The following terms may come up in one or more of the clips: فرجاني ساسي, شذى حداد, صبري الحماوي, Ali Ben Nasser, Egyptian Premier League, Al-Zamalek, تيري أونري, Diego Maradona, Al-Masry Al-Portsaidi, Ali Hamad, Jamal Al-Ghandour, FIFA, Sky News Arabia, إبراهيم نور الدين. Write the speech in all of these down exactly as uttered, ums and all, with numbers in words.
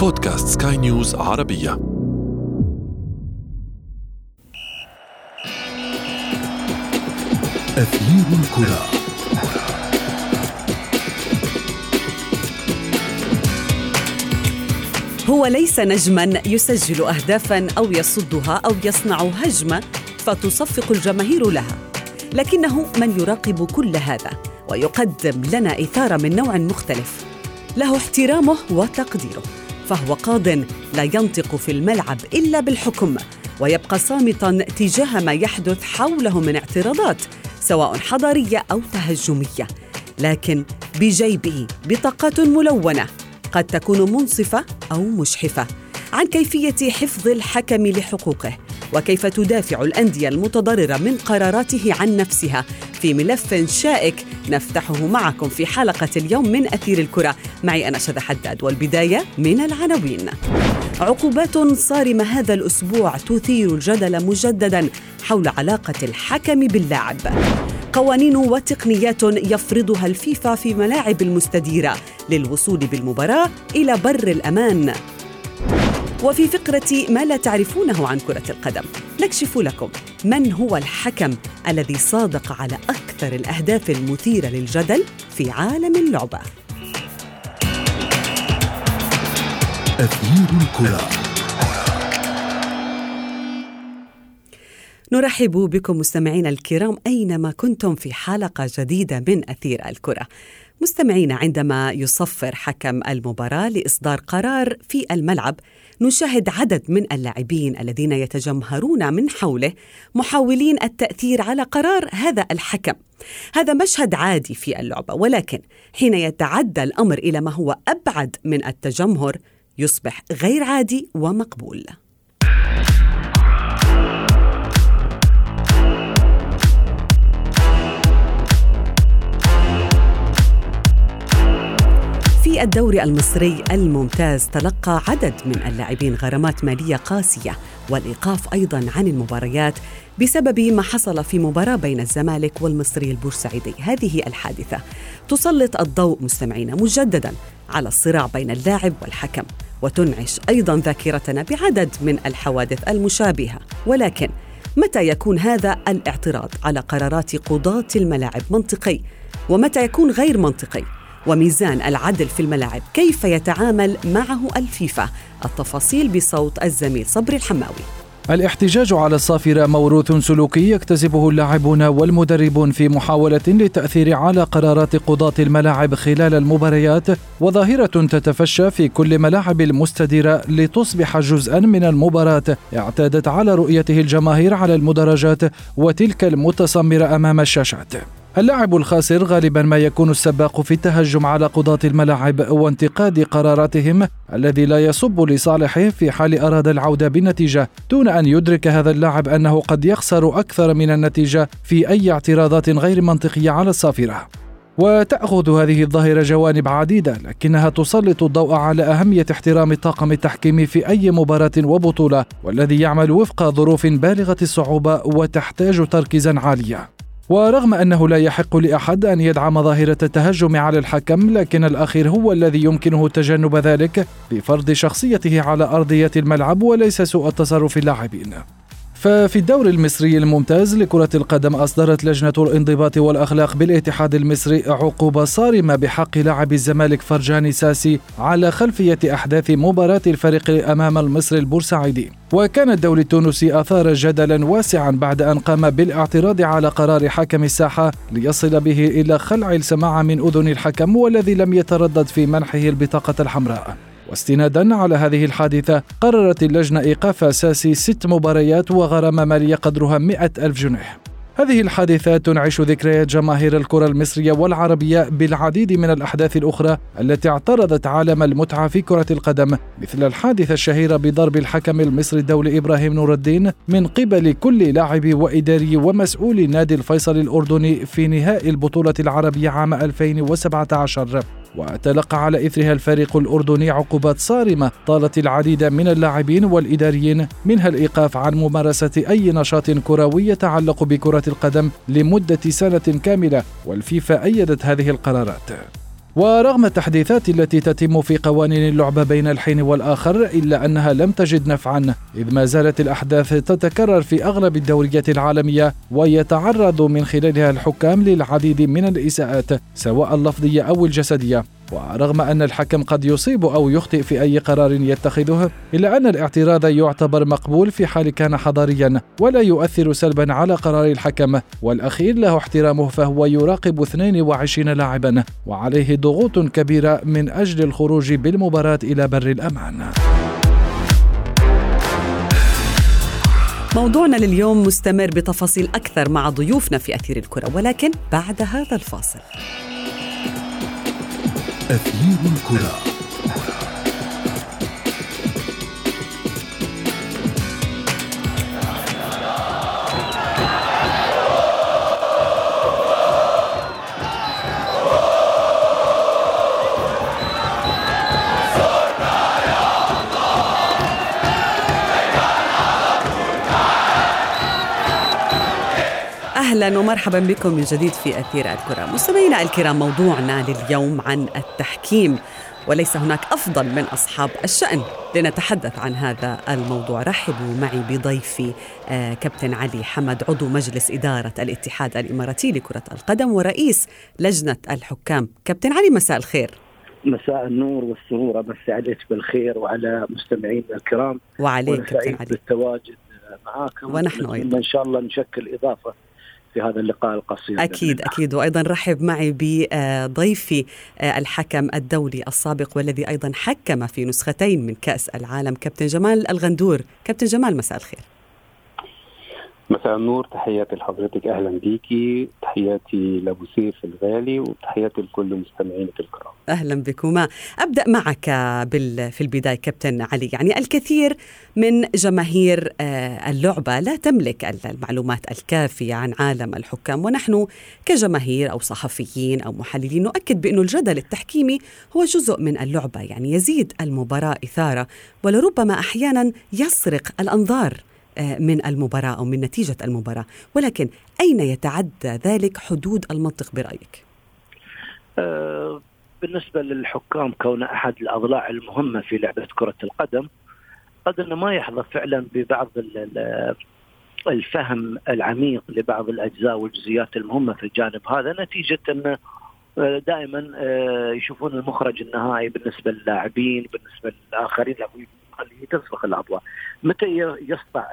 بودكاست سكاي نيوز عربية. أثير الكرة. هو ليس نجماً يسجل أهدافاً أو يصدها أو يصنع هجمة فتصفق الجماهير لها، لكنه من يراقب كل هذا ويقدم لنا إثارة من نوع مختلف، له احترامه وتقديره، فهو قاضٍ لا ينطق في الملعب إلا بالحكم، ويبقى صامتاً تجاه ما يحدث حوله من اعتراضات سواء حضارية أو تهجمية، لكن بجيبه بطاقات ملونة قد تكون منصفة أو مشحفة عن كيفية حفظ الحكم لحقوقه، وكيف تدافع الأندية المتضررة من قراراته عن نفسها في ملف شائك نفتحه معكم في حلقة اليوم من أثير الكرة. معي أنا شذى حداد، والبداية من العناوين. عقوبات صارمة هذا الأسبوع تثير الجدل مجدداً حول علاقة الحكم باللاعب. قوانين وتقنيات يفرضها الفيفا في ملاعب المستديرة للوصول بالمباراة إلى بر الأمان. وفي فقرة ما لا تعرفونه عن كرة القدم نكشف لكم من هو الحكم الذي صادق على أكثر الأهداف المثيرة للجدل في عالم اللعبة. أثير الكرة. نرحب بكم مستمعينا الكرام أينما كنتم في حلقة جديدة من أثير الكرة. مستمعينا، عندما يصفر حكم المباراة لإصدار قرار في الملعب نشاهد عدد من اللاعبين الذين يتجمهرون من حوله محاولين التأثير على قرار هذا الحكم. هذا مشهد عادي في اللعبة، ولكن حين يتعدى الأمر إلى ما هو أبعد من التجمهر يصبح غير عادي ومقبول. في الدوري المصري الممتاز تلقى عدد من اللاعبين غرامات مالية قاسية والإيقاف أيضاً عن المباريات بسبب ما حصل في مباراة بين الزمالك والمصري البورسعيدي. هذه الحادثة تسلط الضوء مستمعينا مجدداً على الصراع بين اللاعب والحكم، وتنعش أيضاً ذاكرتنا بعدد من الحوادث المشابهة. ولكن متى يكون هذا الاعتراض على قرارات قضاة الملاعب منطقي، ومتى يكون غير منطقي؟ وميزان العدل في الملاعب كيف يتعامل معه الفيفا؟ التفاصيل بصوت الزميل صبري الحماوي. الاحتجاج على الصافرة موروث سلوكي يكتسبه اللاعبون والمدربون في محاولة للتأثير على قرارات قضاة الملاعب خلال المباريات، وظاهرة تتفشى في كل ملاعب المستديرة لتصبح جزءا من المباراة اعتادت على رؤيته الجماهير على المدرجات وتلك المتسمرة أمام الشاشات. اللاعب الخاسر غالبا ما يكون السباق في التهجم على قضاة الملاعب وانتقاد قراراتهم الذي لا يصب لصالحه في حال أراد العودة بالنتيجة، دون أن يدرك هذا اللاعب أنه قد يخسر أكثر من النتيجة في أي اعتراضات غير منطقية على الصافرة. وتأخذ هذه الظاهرة جوانب عديدة، لكنها تسلط الضوء على أهمية احترام الطاقم التحكيمي في أي مباراة وبطولة، والذي يعمل وفق ظروف بالغة الصعوبة وتحتاج تركيزا عاليا. ورغم أنه لا يحق لأحد أن يدعم ظاهرة التهجم على الحكم، لكن الأخير هو الذي يمكنه تجنب ذلك بفرض شخصيته على أرضية الملعب وليس سوء تصرف اللاعبين. ففي الدوري المصري الممتاز لكرة القدم أصدرت لجنة الانضباط والأخلاق بالاتحاد المصري عقوبة صارمة بحق لاعب الزمالك فرجاني ساسي على خلفية أحداث مباراة الفريق أمام المصري البورسعيدي. وكان الدوري التونسي أثار جدلا واسعا بعد أن قام بالاعتراض على قرار حكم الساحة ليصل به إلى خلع السماعة من أذن الحكم، والذي لم يتردد في منحه البطاقة الحمراء. واستنادا على هذه الحادثة قررت اللجنة إيقاف ساسي ست مباريات وغرامة مالية قدرها مئة ألف جنيه. هذه الحادثة تنعش ذكريات جماهير الكرة المصرية والعربية بالعديد من الأحداث الأخرى التي اعترضت عالم المتعة في كرة القدم، مثل الحادثة الشهيرة بضرب الحكم المصري الدولي إبراهيم نور الدين من قبل كل لاعب وإداري ومسؤول نادي الفيصلي الأردني في نهائي البطولة العربية عام ألفين وسبعة عشر، وتلقى على إثرها الفريق الأردني عقوبات صارمة طالت العديد من اللاعبين والإداريين، منها الإيقاف عن ممارسة أي نشاط كروي يتعلق بكرة القدم لمدة سنة كاملة، والفيفا أيدت هذه القرارات. ورغم التحديثات التي تتم في قوانين اللعبة بين الحين والآخر إلا أنها لم تجد نفعا، إذ ما زالت الأحداث تتكرر في أغلب الدوريات العالمية، ويتعرض من خلالها الحكام للعديد من الإساءات سواء اللفظية أو الجسدية. ورغم أن الحكم قد يصيب أو يخطئ في أي قرار يتخذه، إلا أن الاعتراض يعتبر مقبول في حال كان حضاريا ولا يؤثر سلبا على قرار الحكم، والأخير له احترامه، فهو يراقب اثنين وعشرين لاعبا وعليه ضغوط كبيرة من أجل الخروج بالمباراة إلى بر الأمان. موضوعنا لليوم مستمر بتفاصيل أكثر مع ضيوفنا في أثير الكرة، ولكن بعد هذا الفاصل. أثير الكرة. أهلا ومرحبا بكم من جديد في أثير الكرة. مستمعينا الكرام، موضوعنا لليوم عن التحكيم، وليس هناك أفضل من أصحاب الشأن لنتحدث عن هذا الموضوع. رحبوا معي بضيفي آه كابتن علي حمد، عضو مجلس إدارة الاتحاد الإماراتي لكرة القدم ورئيس لجنة الحكام. كابتن علي، مساء الخير. مساء النور والسرور، أمسي عليك بالخير وعلى مستمعين الكرام. وعليك كابتن علي، بالتواجد معاكم، ونحن أيضا إن شاء الله نشكل إضافة في هذا اللقاء القصير. أكيد أكيد، وأيضا رحب معي بضيفي الحكم الدولي السابق والذي أيضا حكم في نسختين من كأس العالم، كابتن جمال الغندور. كابتن جمال، مساء الخير. مساء النور، تحياتي لحضرتك، أهلا بيكي، تحياتي لأبو سيف الغالي، وتحياتي لكل مستمعينك الكرام. أهلا بكما. أبدأ معك بال... في البداية كابتن علي، يعني الكثير من جماهير اللعبة لا تملك المعلومات الكافية عن عالم الحكام، ونحن كجماهير أو صحفيين أو محللين نؤكد بأن الجدل التحكيمي هو جزء من اللعبة، يعني يزيد المباراة إثارة ولربما أحيانا يسرق الأنظار من المباراة أو من نتيجة المباراة، ولكن أين يتعدى ذلك حدود المنطق برأيك؟ بالنسبة للحكام، كون أحد الأضلاع المهمة في لعبة كرة القدم، قد أنه ما يحظى فعلا ببعض الفهم العميق لبعض الأجزاء والجزئيات المهمة في الجانب هذا، نتيجة أن دائما يشوفون المخرج النهائي بالنسبة للاعبين بالنسبة للآخرين، اللي تسبق الأضواء. متى يسطع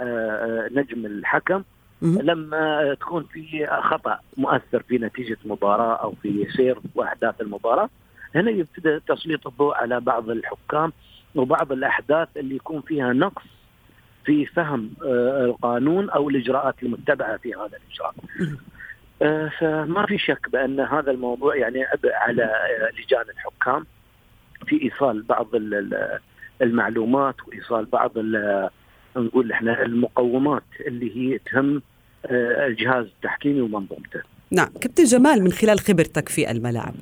نجم الحكم؟ لما تكون في خطأ مؤثر في نتيجة مباراة أو في سير وأحداث المباراة، هنا يبتدأ تسليط الضوء على بعض الحكام وبعض الأحداث اللي يكون فيها نقص في فهم القانون أو الإجراءات المتبعة في هذا الإجراء. فما في شك بأن هذا الموضوع يعني أبع على لجان الحكام في إيصال بعض ال المعلومات وإيصال بعض نقول إحنا المقومات اللي هي تهم الجهاز التحكيمي ومنظومته. نعم كابتن جمال، من خلال خبرتك في الملاعب،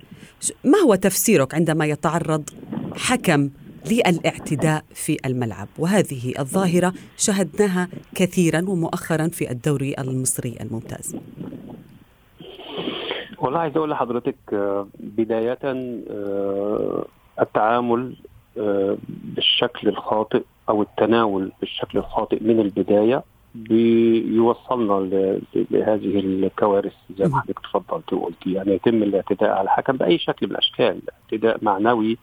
ما هو تفسيرك عندما يتعرض حكم للاعتداء في الملعب؟ وهذه الظاهرة شهدناها كثيرا ومؤخرا في الدوري المصري الممتاز. والله عايز أقول لحضرتك بداية التعامل بالشكل الخاطئ أو التناول بالشكل الخاطئ من البداية بيوصلنا لهذه الكوارث زي ما حضرتك تفضلت وقلت. يعني يتم الاعتداء على الحكم بأي شكل من الأشكال، اعتداء معنوي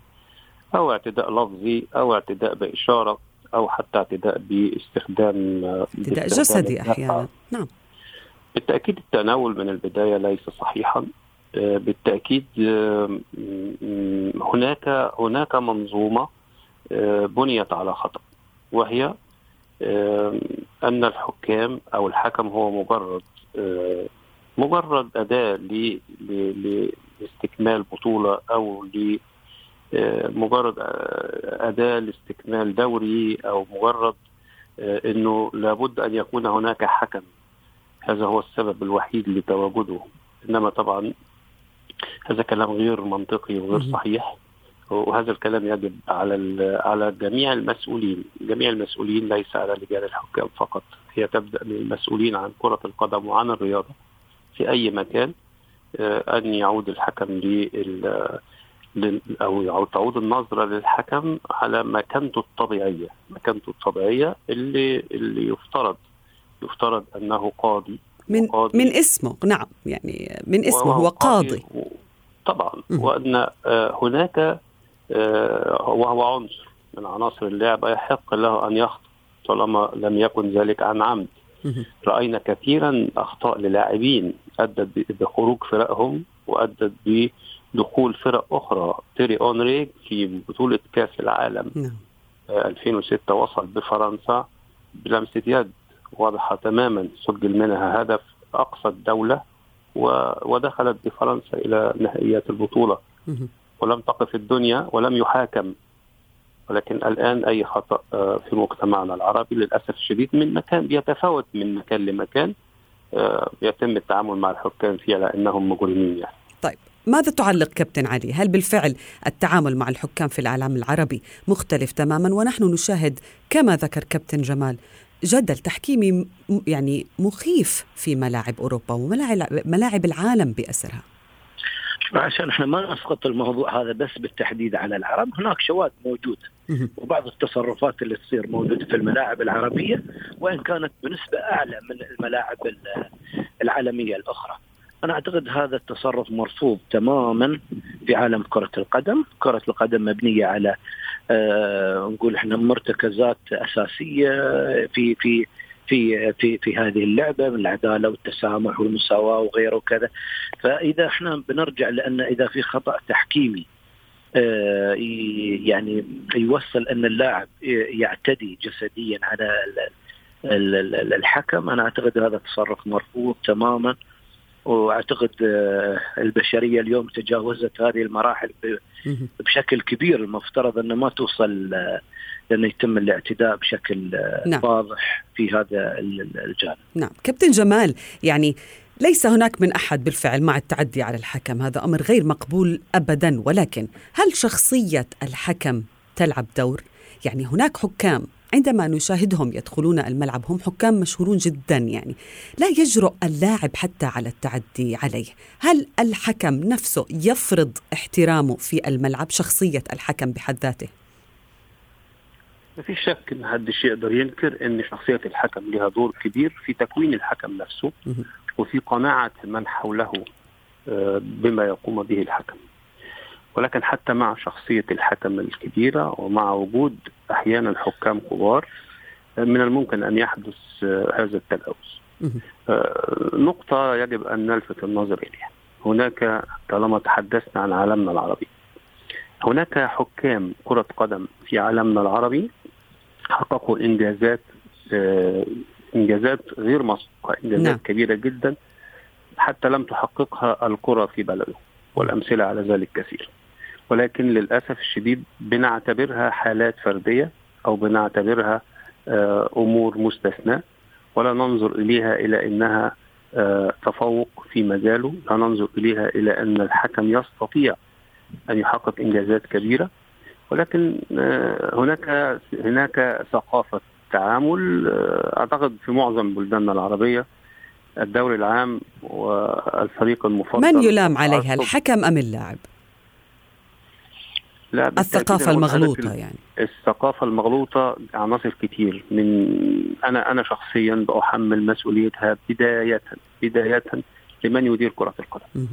أو اعتداء لفظي أو اعتداء بإشارة أو حتى اعتداء باستخدام اعتداء جسدي أحيانا. نعم بالتأكيد التناول من البداية ليس صحيحا. بالتأكيد هناك هناك منظومة بنيت على خطأ، وهي أن الحكام أو الحكم هو مجرد مجرد أداة لاستكمال بطولة أو مجرد أداة لاستكمال دوري، أو مجرد أنه لابد أن يكون هناك حكم، هذا هو السبب الوحيد لتواجده. إنما طبعا هذا كلام غير منطقي وغير صحيح، وهذا الكلام يجب على على جميع المسؤولين، جميع المسؤولين ليس على لجان الحكام فقط، هي تبدأ من المسؤولين عن كرة القدم وعن الرياضة في أي مكان أن يعود الحكم أو تعود النظرة للحكم على مكانته الطبيعية مكانته الطبيعية اللي اللي يفترض يفترض أنه قاضي من قاضي من اسمه. نعم يعني من اسمه هو قاضي طبعا. وأن هناك وهو عنصر من عناصر اللعبة يحق له أن يخطئ طالما لم يكن ذلك عن عمد. رأينا كثيرا أخطاء للاعبين أدت بخروج فرقهم وأدت ب دخول فرق أخرى. تيري أونري في بطولة كأس العالم ألفين وستة وصل بفرنسا بلمسة يد واضحة تماما سجل منها هدف أقصى الدولة ودخلت بفرنسا إلى نهائيات البطولة ولم تقف الدنيا ولم يحاكم. ولكن الآن أي خطأ في مجتمعنا العربي للأسف الشديد من مكان بيتفاوت من مكان لمكان يتم التعامل مع الحكام فيه على أنهم مجرمين يعني. طيب ماذا تعلق كابتن علي؟ هل بالفعل التعامل مع الحكام في العالم العربي مختلف تماما ونحن نشاهد كما ذكر كابتن جمال جدل تحكيمي يعني مخيف في ملاعب أوروبا وملاعب العالم بأسرها؟ عشان احنا ما نسقط الموضوع هذا بس بالتحديد على العرب، هناك شواذ موجودة وبعض التصرفات اللي تصير موجودة في الملاعب العربية وإن كانت بنسبة أعلى من الملاعب العالمية الأخرى. أنا أعتقد هذا التصرف مرفوض تماما في عالم كرة القدم. كرة القدم مبنية على آه نقول إحنا مرتكزات أساسية في في في في في هذه اللعبة من العدالة والتسامح والمساواة وغيره وكذا. فإذا إحنا بنرجع لأن إذا في خطأ تحكيمي آه يعني يوصل أن اللاعب يعتدي جسديا على الحكم، أنا أعتقد هذا تصرف مرفوض تماما. وأعتقد البشرية اليوم تجاوزت هذه المراحل بشكل كبير، المفترض أن ما توصل لأن يتم الاعتداء بشكل نعم. واضح في هذا الجانب. نعم كابتن جمال، يعني ليس هناك من أحد بالفعل مع التعدي على الحكم، هذا أمر غير مقبول أبدا، ولكن هل شخصية الحكم تلعب دور؟ يعني هناك حكام عندما نشاهدهم يدخلون الملعب هم حكام مشهورون جدا، يعني لا يجرؤ اللاعب حتى على التعدي عليه. هل الحكم نفسه يفرض احترامه في الملعب، شخصية الحكم بحد ذاته؟ ما في شك أن هذا الشيء يقدر ينكر أن شخصية الحكم لها دور كبير في تكوين الحكم نفسه وفي قناعة من حوله بما يقوم به الحكم. ولكن حتى مع شخصية الحكم الكبيرة ومع وجود أحيانا حكام كبار من الممكن أن يحدث هذا التلوث. نقطة يجب أن نلفت النظر إليها، هناك طالما تحدثنا عن عالمنا العربي هناك حكام كرة قدم في عالمنا العربي حققوا إنجازات إنجازات غير مسبوقة، إنجازات كبيرة جدا حتى لم تحققها الكرة في بلده، والأمثلة على ذلك كثير. ولكن للأسف الشديد بنعتبرها حالات فردية أو بنعتبرها أمور مستثناة ولا ننظر إليها إلى أنها تفوق في مجاله، لا ننظر إليها إلى أن الحكم يستطيع أن يحقق إنجازات كبيرة. ولكن هناك هناك ثقافة تعامل أعتقد في معظم بلداننا العربية الدوري العام والفريق المفضل من يلام عليها، الحكم أم اللاعب؟ لا الثقافة المغلوطة، يعني الثقافة المغلوطة عناصر كتير. من أنا أنا شخصيا بأحمل مسؤوليتها بداية بداية لمن يدير كرة القدم،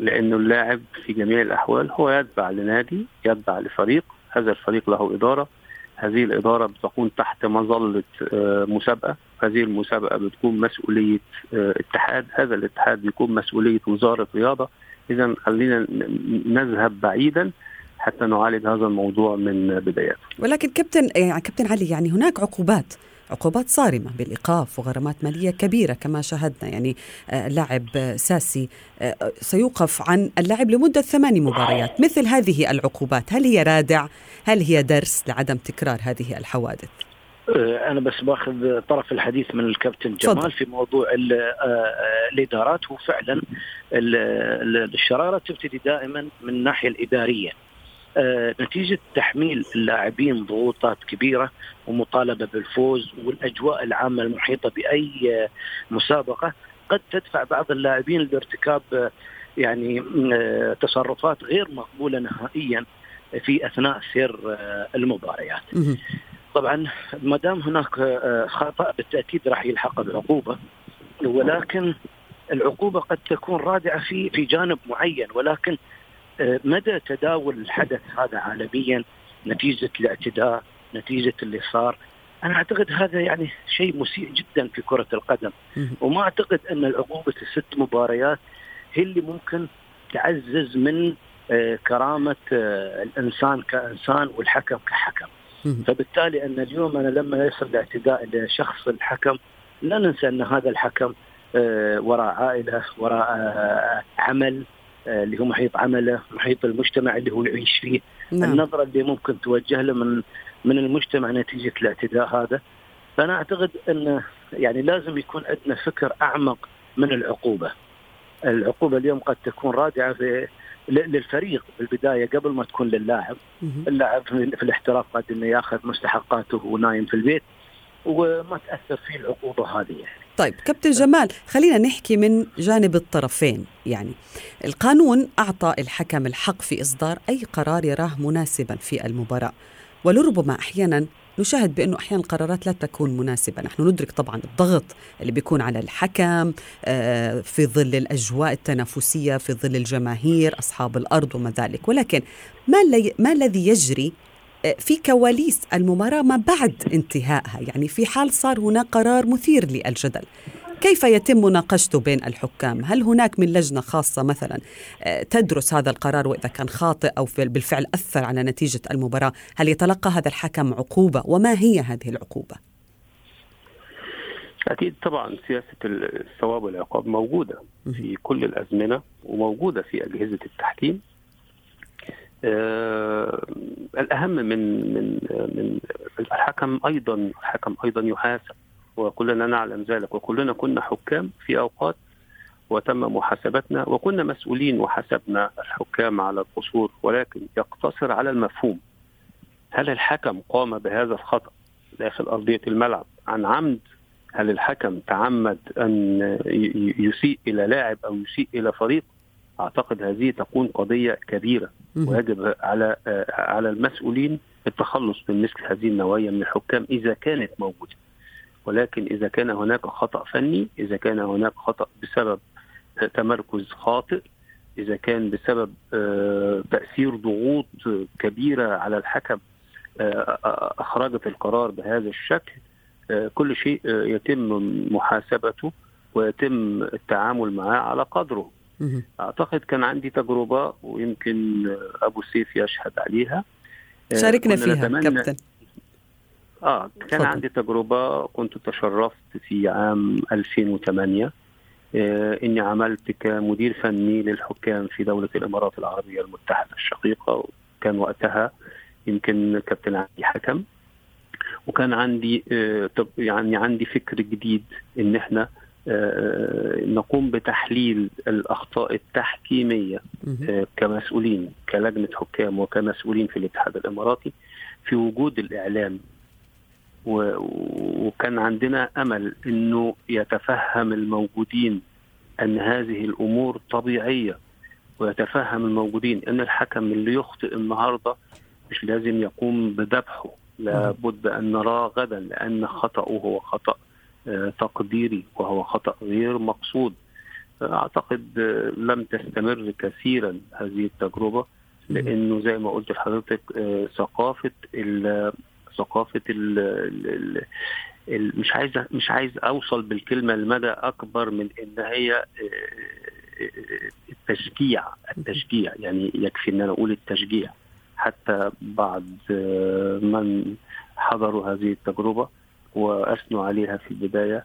لأنه اللاعب في جميع الأحوال هو يتبع لنادي، يتبع لفريق، هذا الفريق له إدارة، هذه الإدارة بتكون تحت مظلة مسابقة، هذه المسابقة بتكون مسؤولية اتحاد، هذا الاتحاد بيكون مسؤولية وزارة رياضة. إذن خلينا نذهب بعيدا حتى نعالج هذا الموضوع من بداياته. ولكن كابتن يعني كابتن علي، يعني هناك عقوبات عقوبات صارمة بالإيقاف وغرامات مالية كبيرة كما شاهدنا، يعني لاعب ساسي سيوقف عن اللعب لمدة ثماني مباريات. مثل هذه العقوبات هل هي رادع؟ هل هي درس لعدم تكرار هذه الحوادث؟ أنا بس باخذ طرف الحديث من الكابتن جمال صدق. في موضوع الإدارات، وفعلا الشرارة تبتدي دائما من الناحية الإدارية نتيجة تحميل اللاعبين ضغوطات كبيرة ومطالبة بالفوز، والأجواء العامة المحيطة بأي مسابقة قد تدفع بعض اللاعبين لارتكاب يعني تصرفات غير مقبولة نهائيا في أثناء سير المباريات. طبعا ما دام هناك خطأ بالتأكيد راح يلحق بالعقوبة، ولكن العقوبة قد تكون رادعة في في جانب معين، ولكن مدى تداول الحدث هذا عالميا نتيجة الاعتداء، نتيجة اللي صار، أنا أعتقد هذا يعني شيء مسيء جدا في كرة القدم. وما أعتقد أن العقوبة الست مباريات هي اللي ممكن تعزز من كرامة الإنسان كإنسان والحكم كحكم. فبالتالي أن اليوم أنا لما يصل الاعتداء إلى شخص الحكم، لا ننسى أن هذا الحكم وراء عائلة، وراء عمل اللي هو محيط عمله، محيط المجتمع اللي هو يعيش فيه. نعم. النظرة اللي ممكن توجه له من من المجتمع نتيجة الاعتداء هذا. فأنا أعتقد أن يعني لازم يكون عندنا فكر أعمق من العقوبة. العقوبة اليوم قد تكون رادعة في للفريق بالبداية قبل ما تكون للاعب. اللاعب في الاحتراف قد إنه يأخذ مستحقاته ونايم في البيت وما تأثر فيه العقوبة هذه. يعني طيب كابتن جمال، خلينا نحكي من جانب الطرفين. يعني القانون أعطى الحكم الحق في إصدار أي قرار يراه مناسبا في المباراة، ولربما أحيانا نشاهد بأنه أحيانا القرارات لا تكون مناسبة. نحن ندرك طبعا الضغط اللي بيكون على الحكم في ظل الأجواء التنافسية، في ظل الجماهير أصحاب الأرض وما ذلك، ولكن ما, ما الذي يجري في كواليس المباراة ما بعد انتهائها؟ يعني في حال صار هناك قرار مثير للجدل كيف يتم مناقشته بين الحكام؟ هل هناك من لجنة خاصة مثلا تدرس هذا القرار، وإذا كان خاطئ أو بالفعل أثر على نتيجة المباراة هل يتلقى هذا الحكم عقوبة، وما هي هذه العقوبة؟ أكيد طبعا سياسة الثواب والعقاب موجودة في كل الأزمنة وموجودة في أجهزة التحكيم. آه الأهم من من من الحكم أيضا الحكم أيضا يحاسب، وكلنا نعلم ذلك، وكلنا كنا حكام في أوقات وتم محاسبتنا، وكنا مسؤولين وحاسبنا الحكام على القصور، ولكن يقتصر على المفهوم. هل الحكم قام بهذا الخطأ داخل أرضية الملعب عن عمد؟ هل الحكم تعمد أن يسيء إلى لاعب أو يسيء إلى فريق؟ أعتقد هذه تكون قضية كبيرة، ويجب على على المسؤولين التخلص من مثل هذه النوايا من الحكام إذا كانت موجودة. ولكن إذا كان هناك خطأ فني، إذا كان هناك خطأ بسبب تمركز خاطئ، إذا كان بسبب تأثير ضغوط كبيرة على الحكم أخرجت القرار بهذا الشكل، كل شيء يتم محاسبته ويتم التعامل معه على قدره. أعتقد كان عندي تجربة ويمكن أبو سيف يشهد عليها، شاركنا فيها كابتن. آه كان خطأ. عندي تجربة كنت تشرفت في عام ألفين وثمانية آه إني عملت كمدير فني للحكام في دولة الإمارات العربية المتحدة الشقيقة. وكان وقتها يمكن كابتن عندي حكم، وكان عندي آه يعني عندي فكر جديد إن إحنا آه نقوم بتحليل الأخطاء التحكيمية آه كمسؤولين كلجنة حكام وكمسؤولين في الاتحاد الإماراتي في وجود الإعلام. وكان عندنا أمل أنه يتفهم الموجودين أن هذه الأمور طبيعية، ويتفهم الموجودين أن الحكم اللي يخطئ النهاردة مش لازم يقوم بذبحه، لابد أن نراه غدا، لأن خطأه هو خطأ تقديري وهو خطأ غير مقصود. أعتقد لم تستمر كثيرا هذه التجربة، لأنه زي ما قلت لحضرتك ثقافة ال ثقافة ال ال ال مش عايز مش عايز أوصل بالكلمة لمدى أكبر من إن هي التشجيع التشجيع يعني يكفي إن أنا أقول التشجيع. حتى بعض من حضروا هذه التجربة وأثنوا عليها في البداية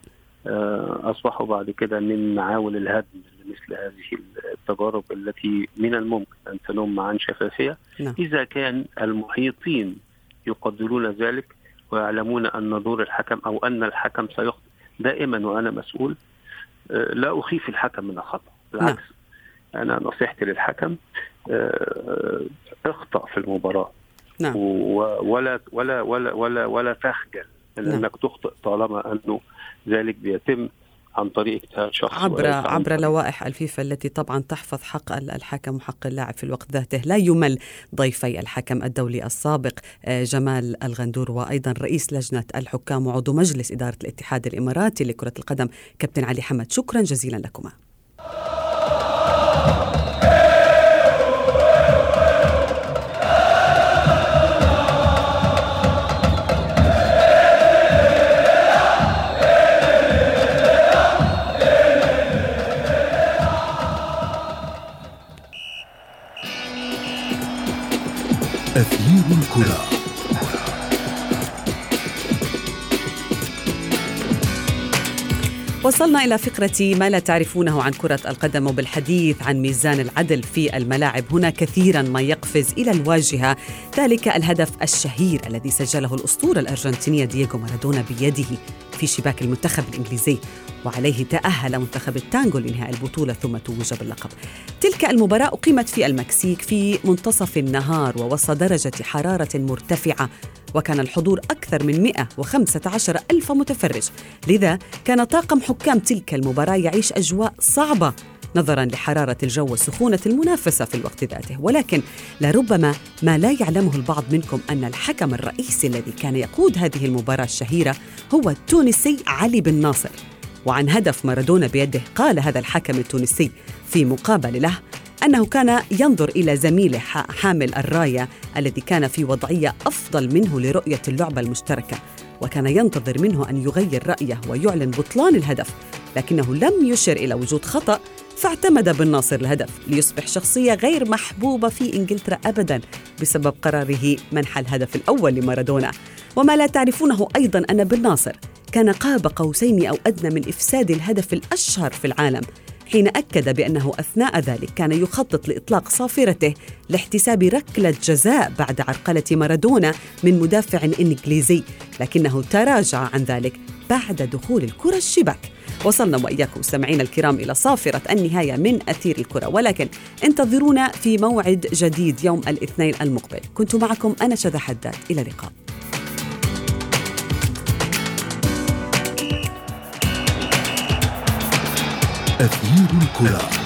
أصبحوا بعد كده من معاول الهدم مثل هذه التجارب التي من الممكن أن تنم عن شفافية إذا كان المحيطين يقدرون ذلك ويعلمون أن دور الحكم أو أن الحكم سيخطئ دائما وأنا مسؤول. لا أخيف الحكم من الخطأ، بالعكس لا. أنا نصيحتي للحكم اخطأ في المباراة ولا ولا ولا ولا ولا تخجل لأنك تخطئ، طالما أنه ذلك بيتم عن طريق اجتهاد شخصي عبر عبر لوائح الفيفا التي طبعا تحفظ حق الحكم وحق اللاعب في الوقت ذاته. لا يمل ضيفي الحكم الدولي السابق جمال الغندور وأيضا رئيس لجنة الحكام وعضو مجلس إدارة الاتحاد الإماراتي لكرة القدم كابتن علي حمد، شكرا جزيلا لكما. أثير الكرة. وصلنا إلى فقرة ما لا تعرفونه عن كرة القدم، وبالحديث عن ميزان العدل في الملاعب هنا كثيرا ما يقفز إلى الواجهة ذلك الهدف الشهير الذي سجله الأسطورة الأرجنتينية دييغو مارادونا بيده في شباك المنتخب الإنجليزي، وعليه تأهل منتخب التانغو لإنهاء البطولة ثم توج باللقب. تلك المباراة أقيمت في المكسيك في منتصف النهار ووسط درجة حرارة مرتفعة، وكان الحضور أكثر من مئة وخمسة عشر ألف متفرج، لذا كان طاقم حكام تلك المباراة يعيش أجواء صعبة نظراً لحرارة الجو وسخونة المنافسة في الوقت ذاته. ولكن لربما ما لا يعلمه البعض منكم أن الحكم الرئيسي الذي كان يقود هذه المباراة الشهيرة هو التونسي علي بن ناصر. وعن هدف مارادونا بيده قال هذا الحكم التونسي في مقابل له أنه كان ينظر إلى زميله حامل الراية الذي كان في وضعية أفضل منه لرؤية اللعبة المشتركة، وكان ينتظر منه أن يغير رأيه ويعلن بطلان الهدف، لكنه لم يشر إلى وجود خطأ، فاعتمد بن ناصر الهدف ليصبح شخصية غير محبوبة في إنجلترا أبداً بسبب قراره منح الهدف الأول لمارادونا. وما لا تعرفونه أيضاً أن بن ناصر كان قاب قوسين أو أدنى من إفساد الهدف الأشهر في العالم، حين أكد بأنه أثناء ذلك كان يخطط لإطلاق صافرته لاحتساب ركلة جزاء بعد عرقلة مارادونا من مدافع إنجليزي، لكنه تراجع عن ذلك بعد دخول الكرة الشباك. وصلنا وإياكم مستمعينا الكرام إلى صافرة النهاية من أثير الكرة، ولكن انتظرونا في موعد جديد يوم الاثنين المقبل. كنت معكم أنا شذى حداد، إلى اللقاء. أثير الكرة.